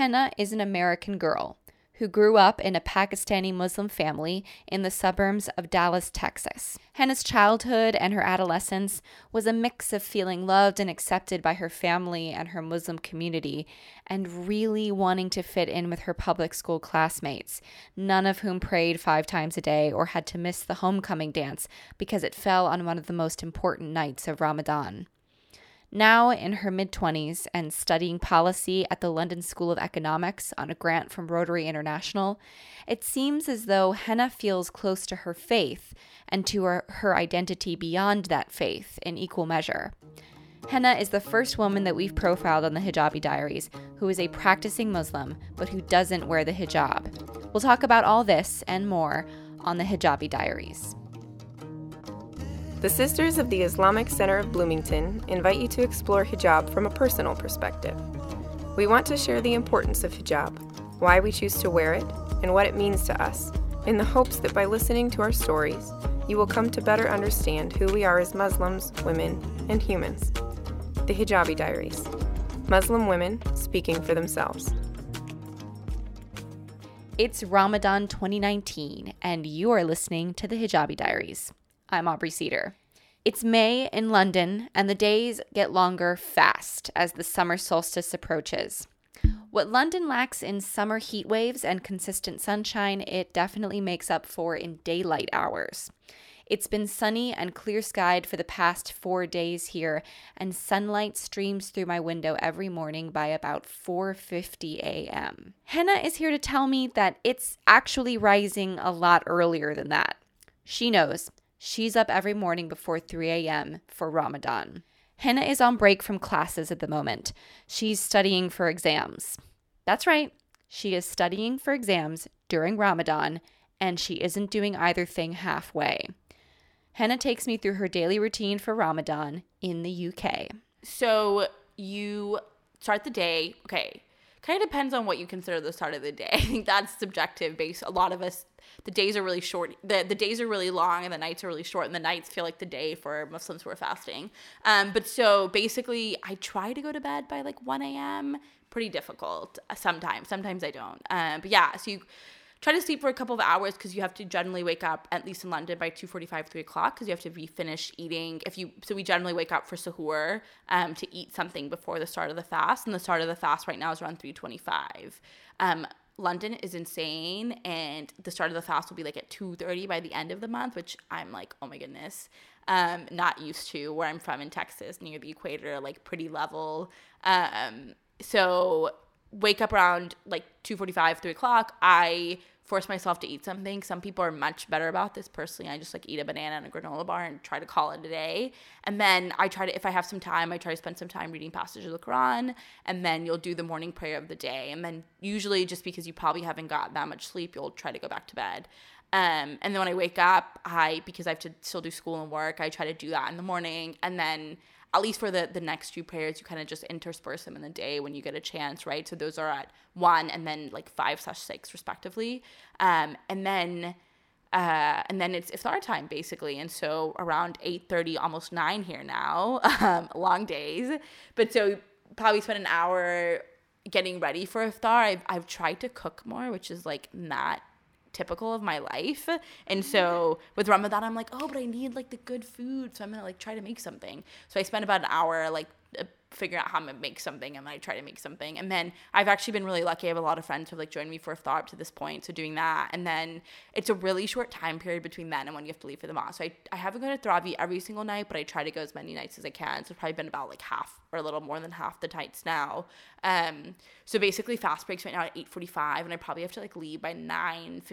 Henna is an American girl who grew up in a Pakistani Muslim family in the suburbs of Dallas, Texas. Henna's childhood and her adolescence was a mix of feeling loved and accepted by her family and her Muslim community, and really wanting to fit in with her public school classmates, none of whom prayed 5 times a day or had to miss the homecoming dance because it fell on one of the most important nights of Ramadan. Now in her mid-20s and studying policy at the London School of Economics on a grant from Rotary International, it seems as though Henna feels close to her faith and to her identity beyond that faith in equal measure. Henna is the first woman that we've profiled on the Hijabi Diaries who is a practicing Muslim but who doesn't wear the hijab. We'll talk about all this and more on the Hijabi Diaries. The Sisters of the Islamic Center of Bloomington invite you to explore hijab from a personal perspective. We want to share the importance of hijab, why we choose to wear it, and what it means to us, in the hopes that by listening to our stories, you will come to better understand who we are as Muslims, women, and humans. The Hijabi Diaries. Muslim women speaking for themselves. It's Ramadan 2019, and you are listening to the Hijabi Diaries. I'm Aubrey Cedar. It's May in London, and the days get longer fast as the summer solstice approaches. What London lacks in summer heat waves and consistent sunshine, it definitely makes up for in daylight hours. It's been sunny and clear-skied for the past 4 days here, and sunlight streams through my window every morning by about 4:50 a.m. Henna is here to tell me that it's actually rising a lot earlier than that. She knows. She's up every morning before 3 a.m. for Ramadan. Henna is on break from classes at the moment. She's studying for exams. That's right. She is studying for exams during Ramadan, and she isn't doing either thing halfway. Henna takes me through her daily routine for Ramadan in the UK. So you start the day. Okay. Kind of depends on what you consider the start of the day. I think that's subjective based. A lot of us, the days are really short. The days are really long and the nights are really short, and the nights feel like the day for Muslims who are fasting. But so basically I try to go to bed by like 1 a.m. Pretty difficult sometimes. Sometimes I don't. But yeah, so you try to sleep for a couple of hours because you have to generally wake up, at least in London, by 2:45, 3 o'clock because you have to be finished eating. So we generally wake up for suhoor to eat something before the start of the fast, and the start of the fast right now is around 3:25. London is insane, and the start of the fast will be like at 2:30 by the end of the month, which I'm like, oh my goodness, not used to. Where I'm from in Texas, near the equator, like pretty level. So wake up around like 2:45, 3 o'clock. I force myself to eat something. Some people are much better about this. Personally, I just like eat a banana and a granola bar and try to call it a day. And then I try to, if I have some time, I try to spend some time reading passages of the Quran. And then you'll do the morning prayer of the day. And then usually just because you probably haven't got that much sleep, you'll try to go back to bed. And then when I wake up, because I have to still do school and work, I try to do that in the morning. And then at least for the next 2 prayers, you kind of just intersperse them in the day when you get a chance, right? So those are at 1 and then like 5/6 respectively. And then it's iftar time basically. And so around 8:30, almost 9 here now, long days. But so probably spend an hour getting ready for iftar. I've tried to cook more, which is like not typical of my life, and so with Ramadan I'm like, oh, but I need like the good food, so I'm gonna like try to make something. So I spent about an hour like figuring out how I'm gonna make something, and I try to make something. And then I've actually been really lucky. I have a lot of friends who have like joined me for iftar up to this point, so doing that. And then it's a really short time period between then and when you have to leave for the mosque. So I haven't gone to Taraweeh every single night, but I try to go as many nights as I can. So it's probably been about like half or a little more than half the nights now. So basically fast breaks right now at 8:45, and I probably have to like leave by 9:20,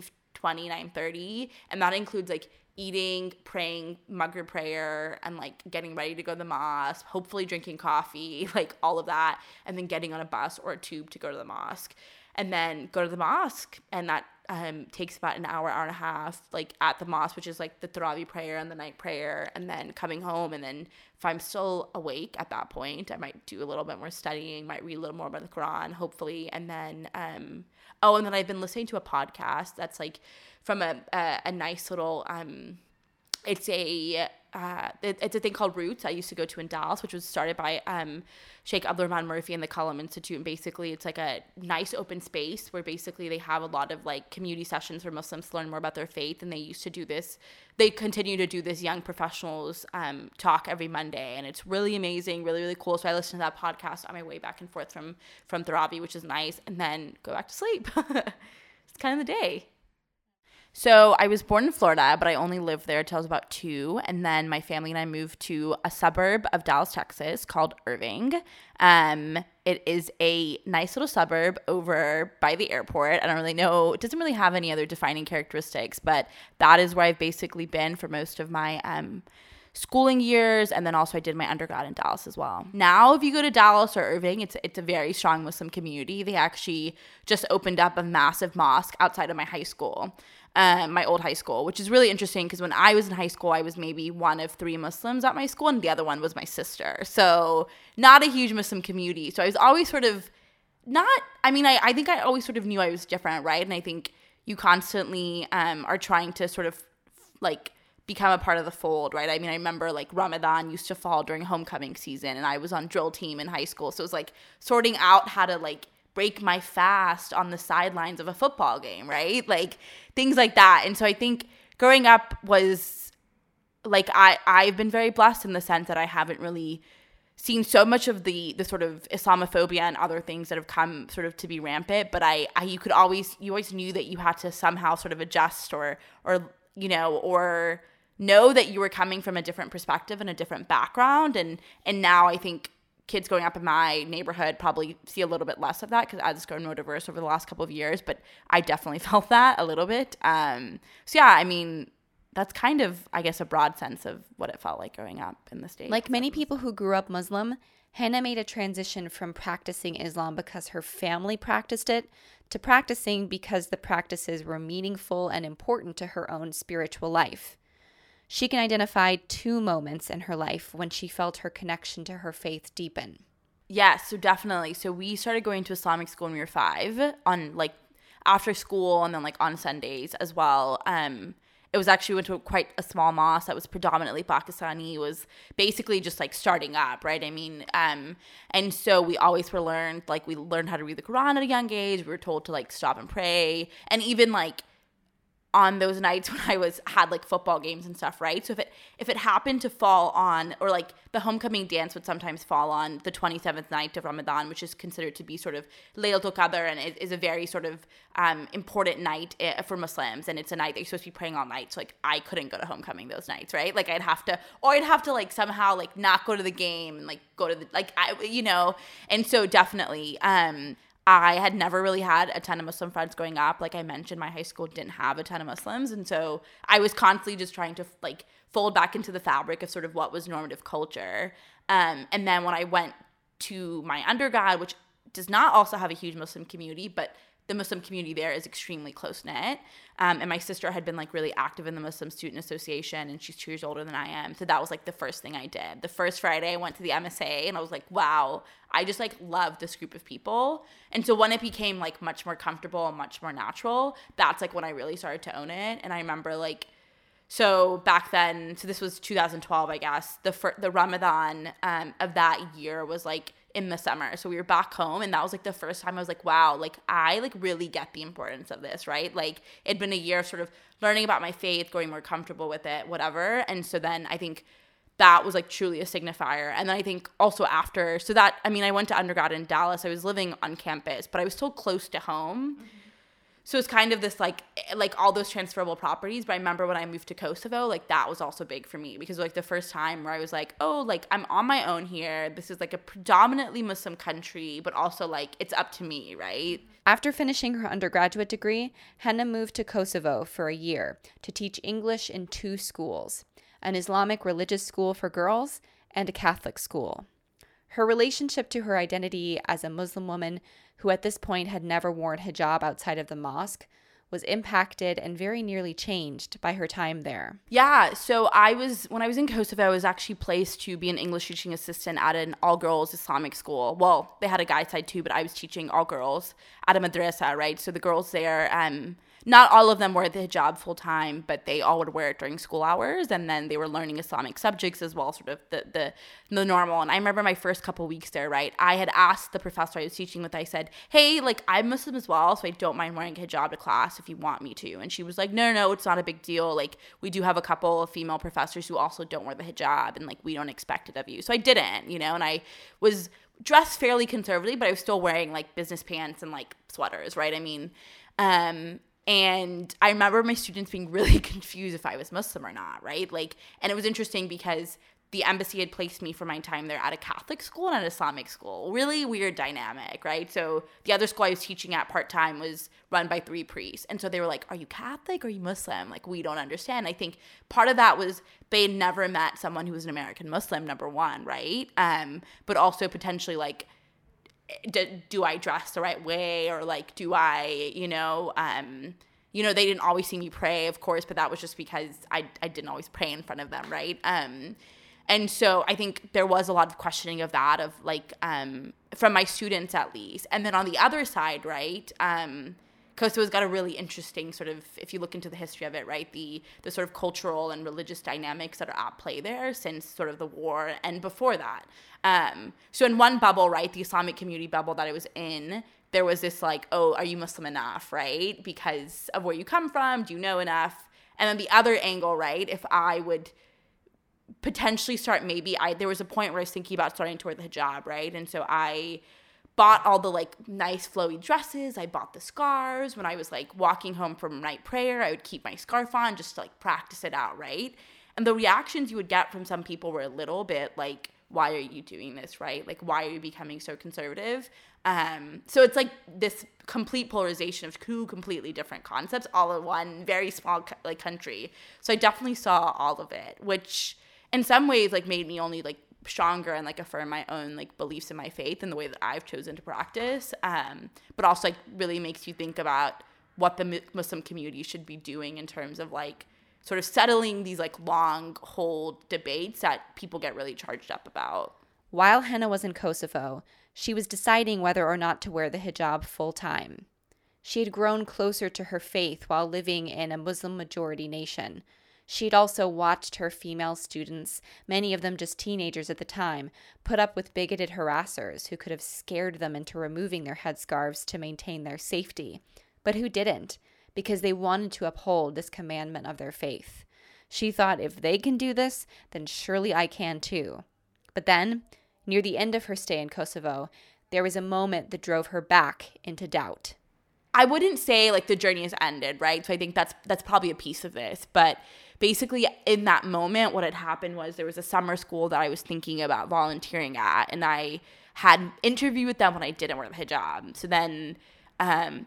9:30, and that includes like eating, praying, Maghrib prayer, and like getting ready to go to the mosque, hopefully drinking coffee, like all of that, and then getting on a bus or a tube to go to the mosque, and then go to the mosque, and that takes about an hour, hour and a half, like at the mosque, which is like the Taraweeh prayer and the night prayer, and then coming home. And then if I'm still awake at that point, I might do a little bit more studying, might read a little more about the Quran, hopefully. And then and then I've been listening to a podcast that's like from a nice little It's a thing called Roots I used to go to in Dallas, which was started by Sheikh Abdul Rahman Murphy and the Cullum Institute. And basically it's like a nice open space where basically they have a lot of like community sessions for Muslims to learn more about their faith. And they used to do this. They continue to do this young professionals talk every Monday. And it's really amazing, really, really cool. So I listen to that podcast on my way back and forth from Dharavi, which is nice. And then go back to sleep. It's kind of the day. So I was born in Florida, but I only lived there till I was about 2. And then my family and I moved to a suburb of Dallas, Texas called Irving. It is a nice little suburb over by the airport. I don't really know. It doesn't really have any other defining characteristics, but that is where I've basically been for most of my schooling years, and then also I did my undergrad in Dallas as well. Now, if you go to Dallas or Irving, it's a very strong Muslim community. They actually just opened up a massive mosque outside of my high school, my old high school, which is really interesting because when I was in high school, I was maybe one of 3 Muslims at my school, and the other one was my sister. So not a huge Muslim community. So I was always sort of not – I mean, I think I always sort of knew I was different, right? And I think you constantly are trying to sort of like – become a part of the fold, right? I mean, I remember like Ramadan used to fall during homecoming season and I was on drill team in high school. So it was like sorting out how to like break my fast on the sidelines of a football game, right? Like things like that. And so I think growing up was like I've been very blessed in the sense that I haven't really seen so much of the sort of Islamophobia and other things that have come sort of to be rampant. But you always knew that you had to somehow sort of adjust or you know, or know that you were coming from a different perspective and a different background. And now I think kids growing up in my neighborhood probably see a little bit less of that because I've just grown more diverse over the last couple of years, but I definitely felt that a little bit. So yeah, I mean, that's kind of, I guess, a broad sense of what it felt like growing up in the States. Like many people who grew up Muslim, Henna made a transition from practicing Islam because her family practiced it to practicing because the practices were meaningful and important to her own spiritual life. She can identify 2 moments in her life when she felt her connection to her faith deepen. Yes, so definitely. So we started going to Islamic school when we were 5 on like after school and then like on Sundays as well. It was actually went to quite a small mosque that was predominantly Pakistani. It was basically just like starting up, right? I mean, and so we always were learned, like we learned how to read the Quran at a young age. We were told to like stop and pray. And even like on those nights when I had like football games and stuff, right? So if it happened to fall on, or like the homecoming dance would sometimes fall on the 27th night of Ramadan, which is considered to be sort of Laylatul Qadr and is a very sort of important night for Muslims, and it's a night that you're supposed to be praying all night. So like I couldn't go to homecoming those nights, right? Like I'd have to like somehow like not go to the game and like go to the like I, you know, and so definitely. I had never really had a ton of Muslim friends growing up. Like I mentioned, my high school didn't have a ton of Muslims. And so I was constantly just trying to like fold back into the fabric of sort of what was normative culture. And then when I went to my undergrad, which does not also have a huge Muslim community, but the Muslim community there is extremely close-knit. And my sister had been like really active in the Muslim Student Association, and she's 2 years older than I am. So that was like the first thing I did. The first Friday I went to the MSA, and I was like, wow, I just like love this group of people. And so when it became like much more comfortable and much more natural, that's like when I really started to own it. And I remember like, so back then, so this was 2012, I guess, the Ramadan of that year was like, in the summer. So we were back home, and that was like the first time I was like, wow, like I like really get the importance of this, right? Like it'd been a year sort of learning about my faith, growing more comfortable with it, whatever. And so then I think that was like truly a signifier. And then I think also after, so that, I mean, I went to undergrad in Dallas. I was living on campus, but I was still close to home. Mm-hmm. So it's kind of this like all those transferable properties. But I remember when I moved to Kosovo, like that was also big for me because like the first time where I was like, oh, like I'm on my own here. This is like a predominantly Muslim country, but also like it's up to me, right? After finishing her undergraduate degree, Henna moved to Kosovo for a year to teach English in 2 schools, an Islamic religious school for girls and a Catholic school. Her relationship to her identity as a Muslim woman who at this point had never worn hijab outside of the mosque was impacted and very nearly changed by her time there. Yeah, so when I was in Kosovo, I was actually placed to be an English teaching assistant at an all-girls Islamic school. Well, they had a guy side too, but I was teaching all girls at a madrasa, right? So the girls there, not all of them wore the hijab full-time, but they all would wear it during school hours, and then they were learning Islamic subjects as well, sort of the normal. And I remember my first couple weeks there, right, I had asked the professor I was teaching with, I said, hey, like, I'm Muslim as well, so I don't mind wearing hijab to class if you want me to. And she was like, no, it's not a big deal. Like, we do have a couple of female professors who also don't wear the hijab, and, like, we don't expect it of you. So I didn't, you know, and I was dressed fairly conservatively, but I was still wearing, like, business pants and, like, sweaters, right? I mean, and I remember my students being really confused if I was Muslim or not, right? Like, and it was interesting because the embassy had placed me for my time there at a Catholic school and an Islamic school. Really weird dynamic, right? So the other school I was teaching at part-time was run by three priests. And so they were like, are you Catholic or are you Muslim? Like, we don't understand. I think part of that was they had never met someone who was an American Muslim, number one, right? But also potentially, like, do I dress the right way, or like, do I, they didn't always see me pray, of course, but that was just because I didn't always pray in front of them, right? And so I think there was a lot of questioning of that, of like, from my students at least. And then on the other side, right, Kosovo's got a really interesting sort of, if you look into the history of it, right, the sort of cultural and religious dynamics that are at play there since sort of the war and before that. So in one bubble, right, the Islamic community bubble that I was in, there was this like, oh, are you Muslim enough, right, because of where you come from, do you know enough? And then the other angle, right, if I would potentially start there was a point where I was thinking about starting to wear the hijab, right, and so I bought all the, like, nice flowy dresses. I bought the scarves. When I was, like, walking home from night prayer, I would keep my scarf on just to, like, practice it out, right? And the reactions you would get from some people were a little bit, like, why are you doing this, right? Like, why are you becoming so conservative? So it's, like, this complete polarization of two completely different concepts all in one very small, like, country. So I definitely saw all of it, which in some ways, like, made me only, like, stronger and like affirm my own like beliefs in my faith and the way that I've chosen to practice, but also like really makes you think about what the Muslim community should be doing in terms of like sort of settling these like long hold debates that people get really charged up about. While Henna was in Kosovo, she was deciding whether or not to wear the hijab full time. She had grown closer to her faith while living in a Muslim majority nation. She'd also watched her female students, many of them just teenagers at the time, put up with bigoted harassers who could have scared them into removing their headscarves to maintain their safety, but who didn't, because they wanted to uphold this commandment of their faith. She thought, if they can do this, then surely I can too. But then, near the end of her stay in Kosovo, there was a moment that drove her back into doubt. I wouldn't say like the journey has ended, right? So I think that's probably a piece of this. But basically in that moment, what had happened was there was a summer school that I was thinking about volunteering at, and I had an interview with them when I didn't wear the hijab. So then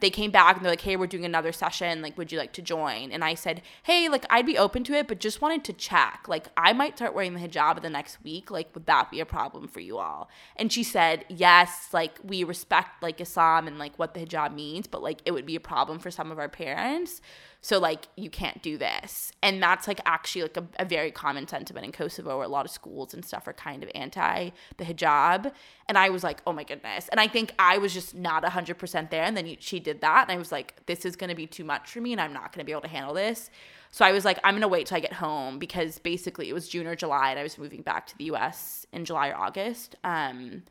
they came back and they're like, hey, we're doing another session. Like, would you like to join? And I said, hey, like I'd be open to it, but just wanted to check. Like I might start wearing the hijab the next week. Like, would that be a problem for you all? And she said, yes, like we respect like Islam and like what the hijab means, but like it would be a problem for some of our parents. So like you can't do this. And that's like actually like a very common sentiment in Kosovo where a lot of schools and stuff are kind of anti the hijab. And I was like, oh my goodness. And I think I was just not 100% there. And then she did that. And I was like, this is going to be too much for me and I'm not going to be able to handle this. So I was like, I'm going to wait till I get home, because basically it was June or July and I was moving back to the U.S. in July or August. And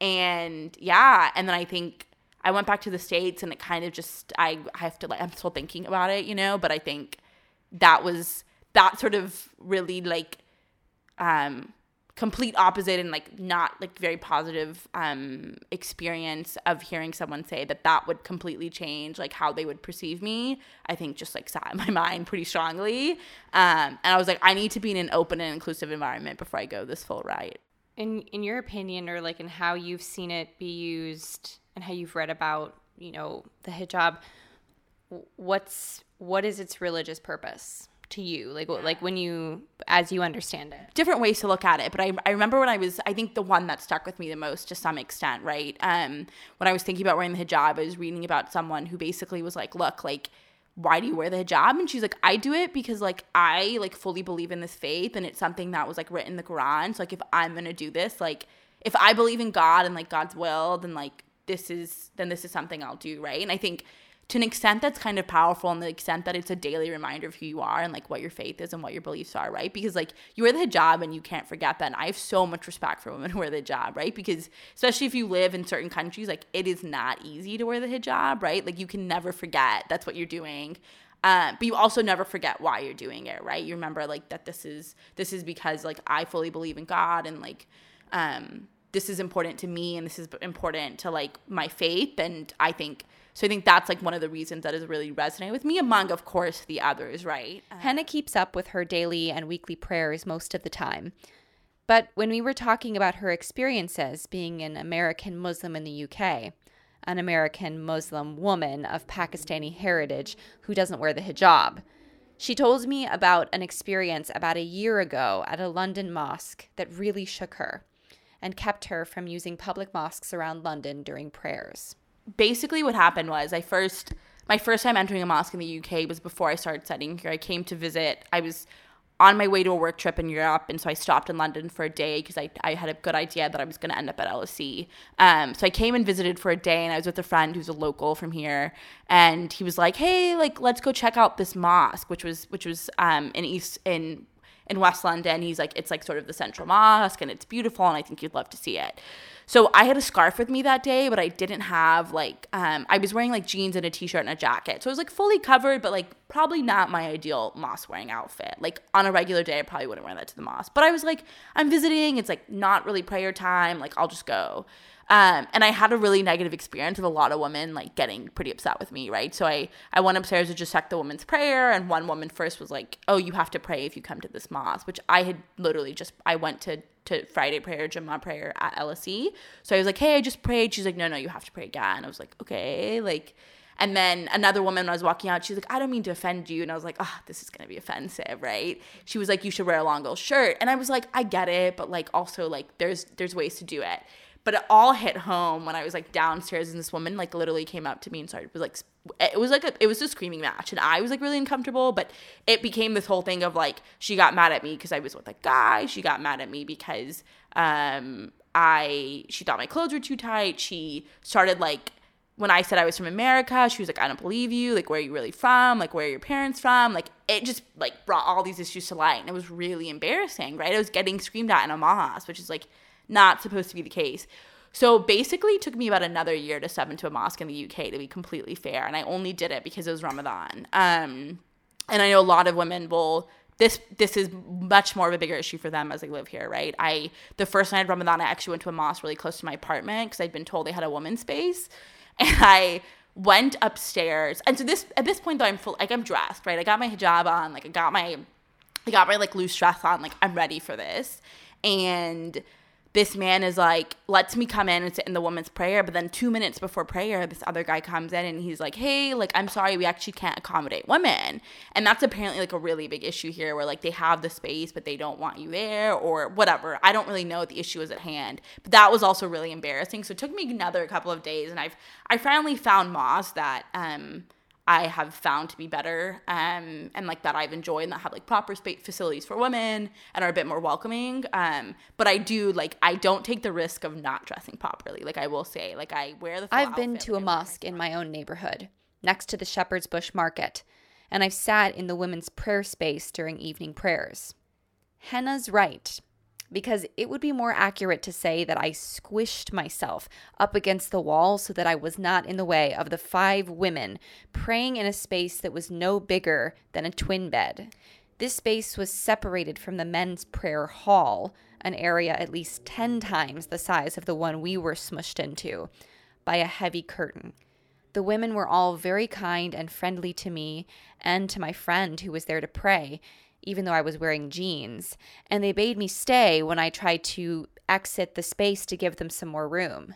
then I think I went back to the States and it kind of just, I have to like, I'm still thinking about it, you know, but I think that was that sort of really like complete opposite and like not like very positive experience of hearing someone say that would completely change like how they would perceive me, I think just like sat in my mind pretty strongly. And I was like, I need to be in an open and inclusive environment before I go this full ride. In your opinion, or like in how you've seen it be used and how you've read about, you know, the hijab, what is its religious purpose to you? Like when you, as you understand it. Different ways to look at it. But I remember when I think the one that stuck with me the most to some extent, right? When I was thinking about wearing the hijab, I was reading about someone who basically was like, look, like, why do you wear the hijab? And she's like, I do it because, like, I, like, fully believe in this faith, and it's something that was, like, written in the Quran. So, like, if I'm going to do this, like, if I believe in God and, like, God's will, then, like, this is something I'll do, right? And I think to an extent that's kind of powerful, in the extent that it's a daily reminder of who you are and, like, what your faith is and what your beliefs are, right? Because, like, you wear the hijab and you can't forget that. And I have so much respect for women who wear the hijab, right? Because especially if you live in certain countries, like, it is not easy to wear the hijab, right? Like, you can never forget that's what you're doing. But you also never forget why you're doing it, right? You remember, like, that this is because, like, I fully believe in God, and, like, this is important to me, and this is important to, like, my faith. And I think that's, like, one of the reasons that has really resonated with me, among, of course, the others, right? Henna keeps up with her daily and weekly prayers most of the time. But when we were talking about her experiences being an American Muslim in the UK, an American Muslim woman of Pakistani heritage who doesn't wear the hijab, she told me about an experience about a year ago at a London mosque that really shook her and kept her from using public mosques around London during prayers. Basically what happened was my first time entering a mosque in the UK was before I started studying here. I came to visit. I was on my way to a work trip in Europe, and so I stopped in London for a day because I had a good idea that I was going to end up at LSE. So I came and visited for a day, and I was with a friend who's a local from here, and he was like, hey, like, let's go check out this mosque, which was in West London. He's like, it's like sort of the central mosque, and it's beautiful, and I think you'd love to see it. So I had a scarf with me that day, but I didn't have, like, I was wearing, like, jeans and a t-shirt and a jacket. So I was, like, fully covered, but, like, probably not my ideal mosque wearing outfit. Like, on a regular day, I probably wouldn't wear that to the mosque. But I was like, I'm visiting. It's, like, not really prayer time. Like, I'll just go. And I had a really negative experience with a lot of women, like, getting pretty upset with me, right? So I went upstairs to just check the woman's prayer, and one woman first was like, oh, you have to pray if you come to this mosque, which I had literally just – I went to Friday prayer, Jummah prayer at LSE. So I was like, hey, I just prayed. She's like, no, you have to pray again. I was like, okay, like – and then another woman, when I was walking out, she's like, I don't mean to offend you. And I was like, oh, this is going to be offensive, right? She was like, you should wear a long-goal shirt. And I was like, I get it, but, like, also, like, there's ways to do it. But it all hit home when I was, like, downstairs, and this woman, like, literally came up to me and started, was like, it was a screaming match, and I was, like, really uncomfortable, but it became this whole thing of, like, she got mad at me because I was with a guy, she got mad at me because she thought my clothes were too tight, she started, like, when I said I was from America, she was like, I don't believe you, like, where are you really from, like, where are your parents from, like, it just, like, brought all these issues to light, and it was really embarrassing, right? I was getting screamed at in a mosque, which is, like, not supposed to be the case. So basically it took me about another year to step into a mosque in the UK, to be completely fair. And I only did it because it was Ramadan. And I know a lot of women will, this is much more of a bigger issue for them as they live here, right? The first night of Ramadan, I actually went to a mosque really close to my apartment because I'd been told they had a woman's space. And I went upstairs. And so at this point though, I'm dressed, right? I got my hijab on, like, I got my like, loose dress on, like, I'm ready for this. And this man is like, lets me come in and sit in the woman's prayer. But then 2 minutes before prayer, this other guy comes in and he's like, hey, like, I'm sorry, we actually can't accommodate women. And that's apparently, like, a really big issue here where, like, they have the space, but they don't want you there or whatever. I don't really know what the issue is at hand. But that was also really embarrassing. So it took me another couple of days. And I finally found mosques that I have found to be better and, like, that I've enjoyed and that have, like, proper facilities for women and are a bit more welcoming. But I do, like, I don't take the risk of not dressing properly. Like, I will say, like, I wear the full outfit. I've been to a mosque in my own neighborhood next to the Shepherd's Bush Market, and I've sat in the women's prayer space during evening prayers. Henna's right, because it would be more accurate to say that I squished myself up against the wall so that I was not in the way of the 5 women praying in a space that was no bigger than a twin bed. This space was separated from the men's prayer hall, an area at least 10 times the size of the one we were smushed into, by a heavy curtain. The women were all very kind and friendly to me and to my friend who was there to pray, even though I was wearing jeans, and they bade me stay when I tried to exit the space to give them some more room.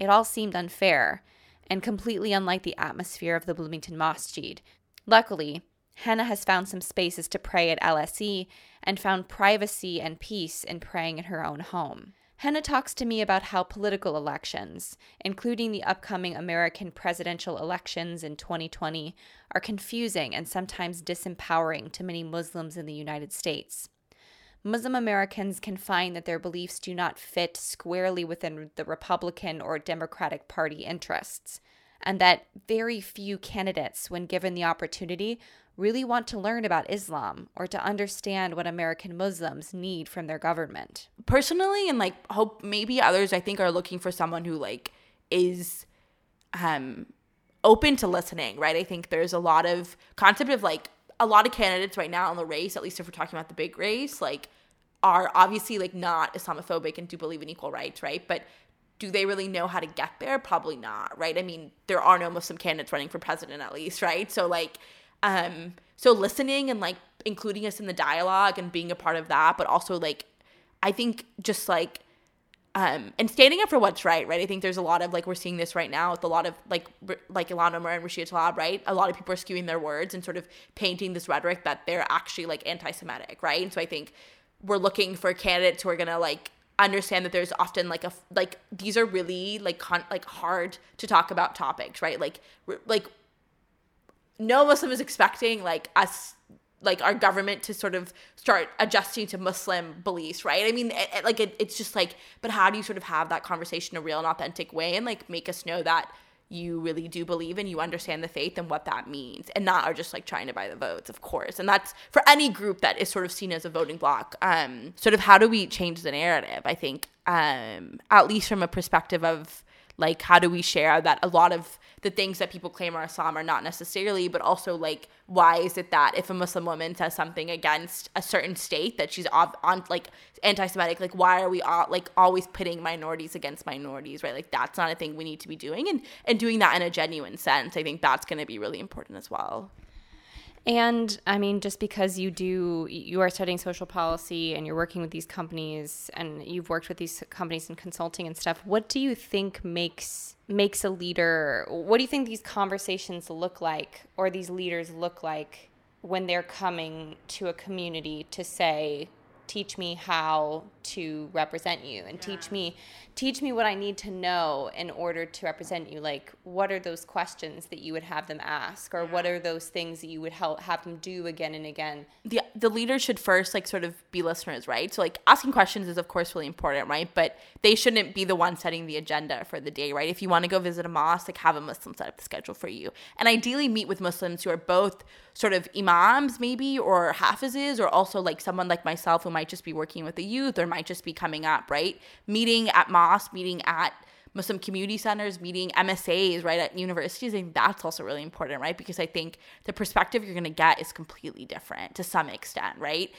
It all seemed unfair and completely unlike the atmosphere of the Bloomington Masjid. Luckily, Henna has found some spaces to pray at LSE and found privacy and peace in praying in her own home. Henna talks to me about how political elections, including the upcoming American presidential elections in 2020, are confusing and sometimes disempowering to many Muslims in the United States. Muslim Americans can find that their beliefs do not fit squarely within the Republican or Democratic Party interests, and that very few candidates, when given the opportunity, really want to learn about Islam or to understand what American Muslims need from their government. Personally, and like hope maybe others, I think, are looking for someone who like is open to listening, right? I think there's a lot of concept of like a lot of candidates right now in the race, at least if we're talking about the big race, like are obviously like not Islamophobic and do believe in equal rights, right? But do they really know how to get there? Probably not, right? I mean, there are no Muslim candidates running for president at least, right? So like, so listening and like including us in the dialogue and being a part of that, but also like, I think just like, and standing up for what's right, right? I think there's a lot of like, we're seeing this right now with a lot of like Ilhan Omar and Rashida Tlaib, right? A lot of people are skewing their words and sort of painting this rhetoric that they're actually like anti-Semitic, right? And so I think we're looking for candidates who are going to like understand that there's often like a, like these are really like hard to talk about topics, right? Like no Muslim is expecting like us, like our government to sort of start adjusting to Muslim beliefs, right? I mean, it's just like, but how do you sort of have that conversation in a real and authentic way and like make us know that you really do believe and you understand the faith and what that means and not are just like trying to buy the votes, of course. And that's for any group that is sort of seen as a voting bloc, sort of how do we change the narrative? I think, at least from a perspective of like, how do we share that a lot of the things that people claim are Islam are not necessarily, but also like, why is it that if a Muslim woman says something against a certain state that she's on like anti-Semitic, like why are we all, like always pitting minorities against minorities, right? Like that's not a thing we need to be doing and doing that in a genuine sense. I think that's going to be really important as well. And I mean, just because you are studying social policy and you're working with these companies and you've worked with these companies in consulting and stuff, what do you think makes a leader? What do you think these conversations look like or these leaders look like when they're coming to a community to say, teach me how to represent you and teach me what I need to know in order to represent you. Like, what are those questions that you would have them ask, or what are those things that you would have them do again and again? The leader should first like sort of be listeners, right? So like asking questions is of course really important, right? But they shouldn't be the one setting the agenda for the day, right? If you want to go visit a mosque, like have a Muslim set up the schedule for you. And ideally meet with Muslims who are both sort of imams maybe, or hafizes, or also like someone like myself who might just be working with the youth or might just be coming up, right? Meeting at mosques, meeting at Muslim community centers, meeting MSAs, right, at universities. I think that's also really important, right? Because I think the perspective you're going to get is completely different to some extent, right?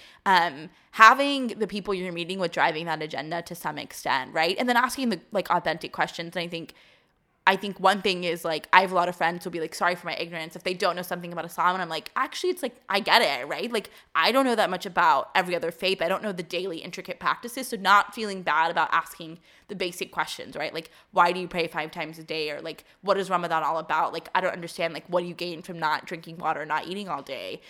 Having the people you're meeting with driving that agenda to some extent, right? And then asking the like authentic questions. And I think one thing is like I have a lot of friends who'll be like, sorry for my ignorance if they don't know something about Islam. And I'm like, actually, it's like, I get it, right? Like, I don't know that much about every other faith. I don't know the daily intricate practices. So not feeling bad about asking the basic questions, right? Like, why do you pray 5 times a day? Or like, what is Ramadan all about? Like, I don't understand, like, what do you gain from not drinking water, not eating all day?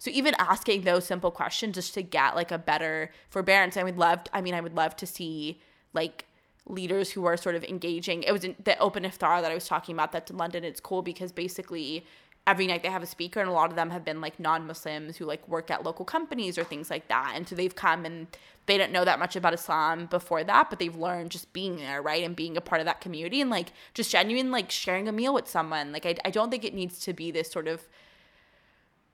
So even asking those simple questions just to get like a better forbearance. I would love to see like leaders who are sort of engaging. It was in the open iftar that I was talking about that's in London. It's cool because basically every night they have a speaker, and a lot of them have been like non-Muslims who like work at local companies or things like that. And so they've come and they didn't know that much about Islam before that, but they've learned just being there, right? And being a part of that community and like just genuine like sharing a meal with someone. Like I don't think it needs to be this sort of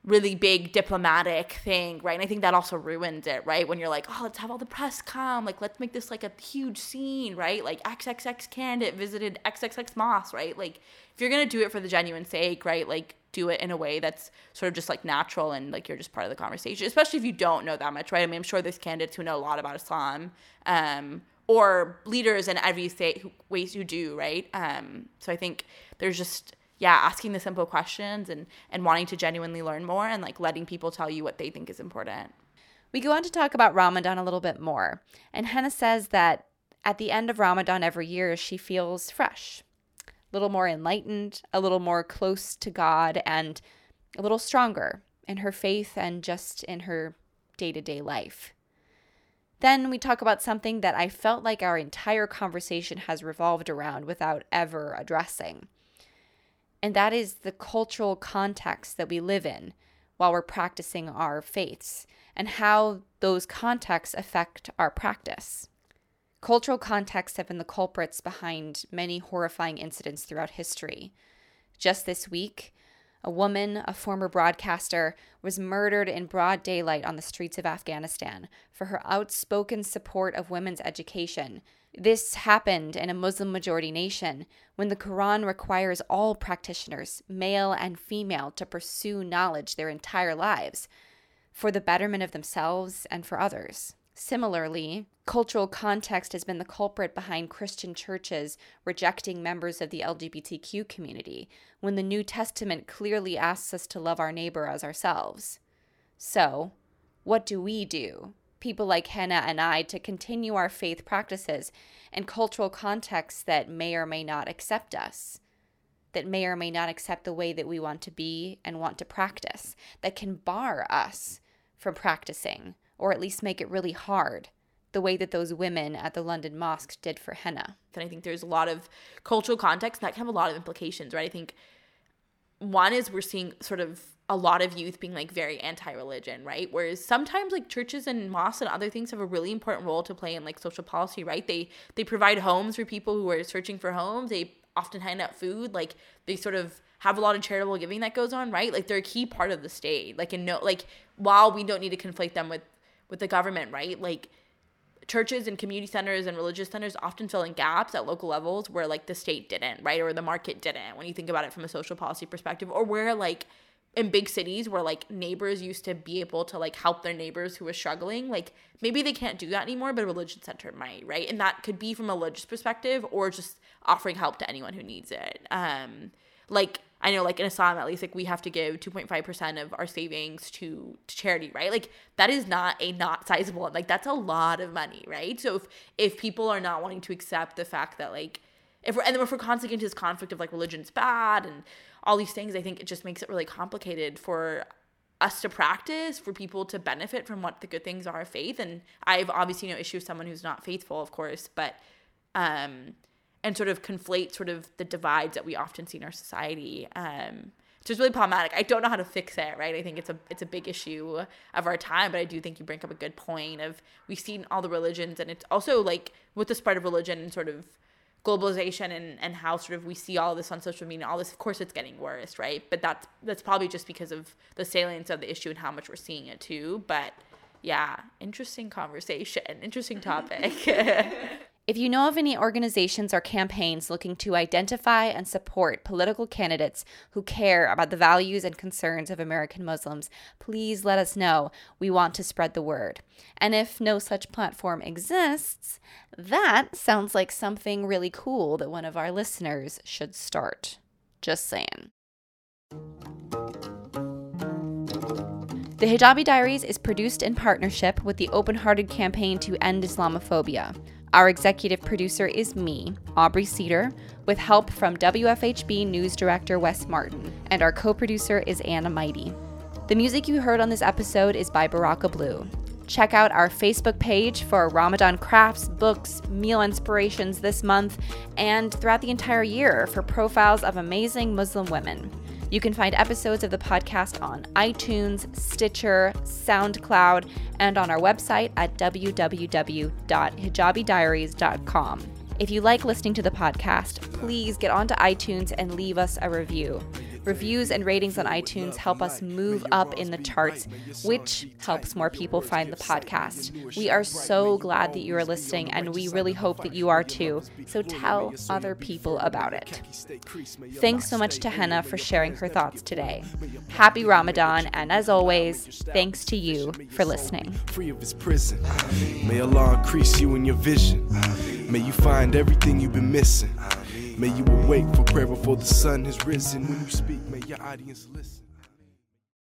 really big diplomatic thing, right? And I think that also ruins it, right? When you're like, oh, let's have all the press come. Like, let's make this like a huge scene, right? Like XXX candidate visited XXX mosque, right? Like if you're going to do it for the genuine sake, right? Like do it in a way that's sort of just like natural and like you're just part of the conversation, especially if you don't know that much, right? I mean, I'm sure there's candidates who know a lot about Islam or leaders in every state who do, right? So I think there's just... yeah, asking the simple questions and wanting to genuinely learn more and like letting people tell you what they think is important. We go on to talk about Ramadan a little bit more. And Henna says that at the end of Ramadan every year, she feels fresh, a little more enlightened, a little more close to God, and a little stronger in her faith and just in her day-to-day life. Then we talk about something that I felt like our entire conversation has revolved around without ever addressing. And that is the cultural context that we live in while we're practicing our faiths and how those contexts affect our practice. Cultural contexts have been the culprits behind many horrifying incidents throughout history. Just this week, a woman, a former broadcaster, was murdered in broad daylight on the streets of Afghanistan for her outspoken support of women's education. This happened in a Muslim-majority nation when the Quran requires all practitioners, male and female, to pursue knowledge their entire lives for the betterment of themselves and for others. Similarly, cultural context has been the culprit behind Christian churches rejecting members of the LGBTQ community, when the New Testament clearly asks us to love our neighbor as ourselves. So, what do we do, people like Henna and I, to continue our faith practices in cultural contexts that may or may not accept us, that may or may not accept the way that we want to be and want to practice, that can bar us from practicing, or at least make it really hard, the way that those women at the London mosque did for Henna? And I think there's a lot of cultural context that can have a lot of implications, right? I think one is we're seeing sort of a lot of youth being like very anti-religion, right? Whereas sometimes like churches and mosques and other things have a really important role to play in like social policy, right? They provide homes for people who are searching for homes. They often hand out food. Like they sort of have a lot of charitable giving that goes on, right? Like they're a key part of the state. Like, and no, like while we don't need to conflate them with the government, right? Like churches and community centers and religious centers often fill in gaps at local levels where like the state didn't, right? Or the market didn't, when you think about it from a social policy perspective, or where like in big cities where like neighbors used to be able to like help their neighbors who were struggling, like maybe they can't do that anymore, but a religious center might, right? And that could be from a religious perspective or just offering help to anyone who needs it. Like I know like in Islam, at least, like we have to give 2.5% of our savings to charity, right? Like that is not sizable. Like that's a lot of money, right? So if people are not wanting to accept the fact that like, if we're constantly into this conflict of like religion's bad and all these things, I think it just makes it really complicated for us to practice, for people to benefit from what the good things are of faith. And I've obviously no issue with someone who's not faithful, of course, but, and sort of conflate sort of the divides that we often see in our society. So it's really problematic. I don't know how to fix it, right? I think it's a big issue of our time, but I do think you bring up a good point of we've seen all the religions, and it's also like with the spread of religion and sort of globalization and how sort of we see all this on social media, all this, of course it's getting worse, right? But that's probably just because of the salience of the issue and how much we're seeing it too. But yeah, interesting conversation, interesting topic. If you know of any organizations or campaigns looking to identify and support political candidates who care about the values and concerns of American Muslims, please let us know. We want to spread the word. And if no such platform exists, that sounds like something really cool that one of our listeners should start. Just saying. The Hijabi Diaries is produced in partnership with the Open Hearted Campaign to End Islamophobia. Our executive producer is me, Aubrey Cedar, with help from WFHB News Director Wes Martin, and our co-producer is Anna Mighty. The music you heard on this episode is by Baraka Blue. Check out our Facebook page for Ramadan crafts, books, meal inspirations this month, and throughout the entire year for profiles of amazing Muslim women. You can find episodes of the podcast on iTunes, Stitcher, SoundCloud, and on our website at www.hijabidiaries.com. If you like listening to the podcast, please get onto iTunes and leave us a review. Reviews and ratings on iTunes help us move up in the charts, which helps more people find the podcast. We are so glad that you are listening, and we really hope that you are too. So tell other people about it. Thanks so much to Henna for sharing her thoughts today. Happy Ramadan, and as always, thanks to you for listening. Free of his prison. May Allah increase you in your vision. May you find everything you've been missing. May you awake for prayer before the sun has risen. When you speak, may your audience listen.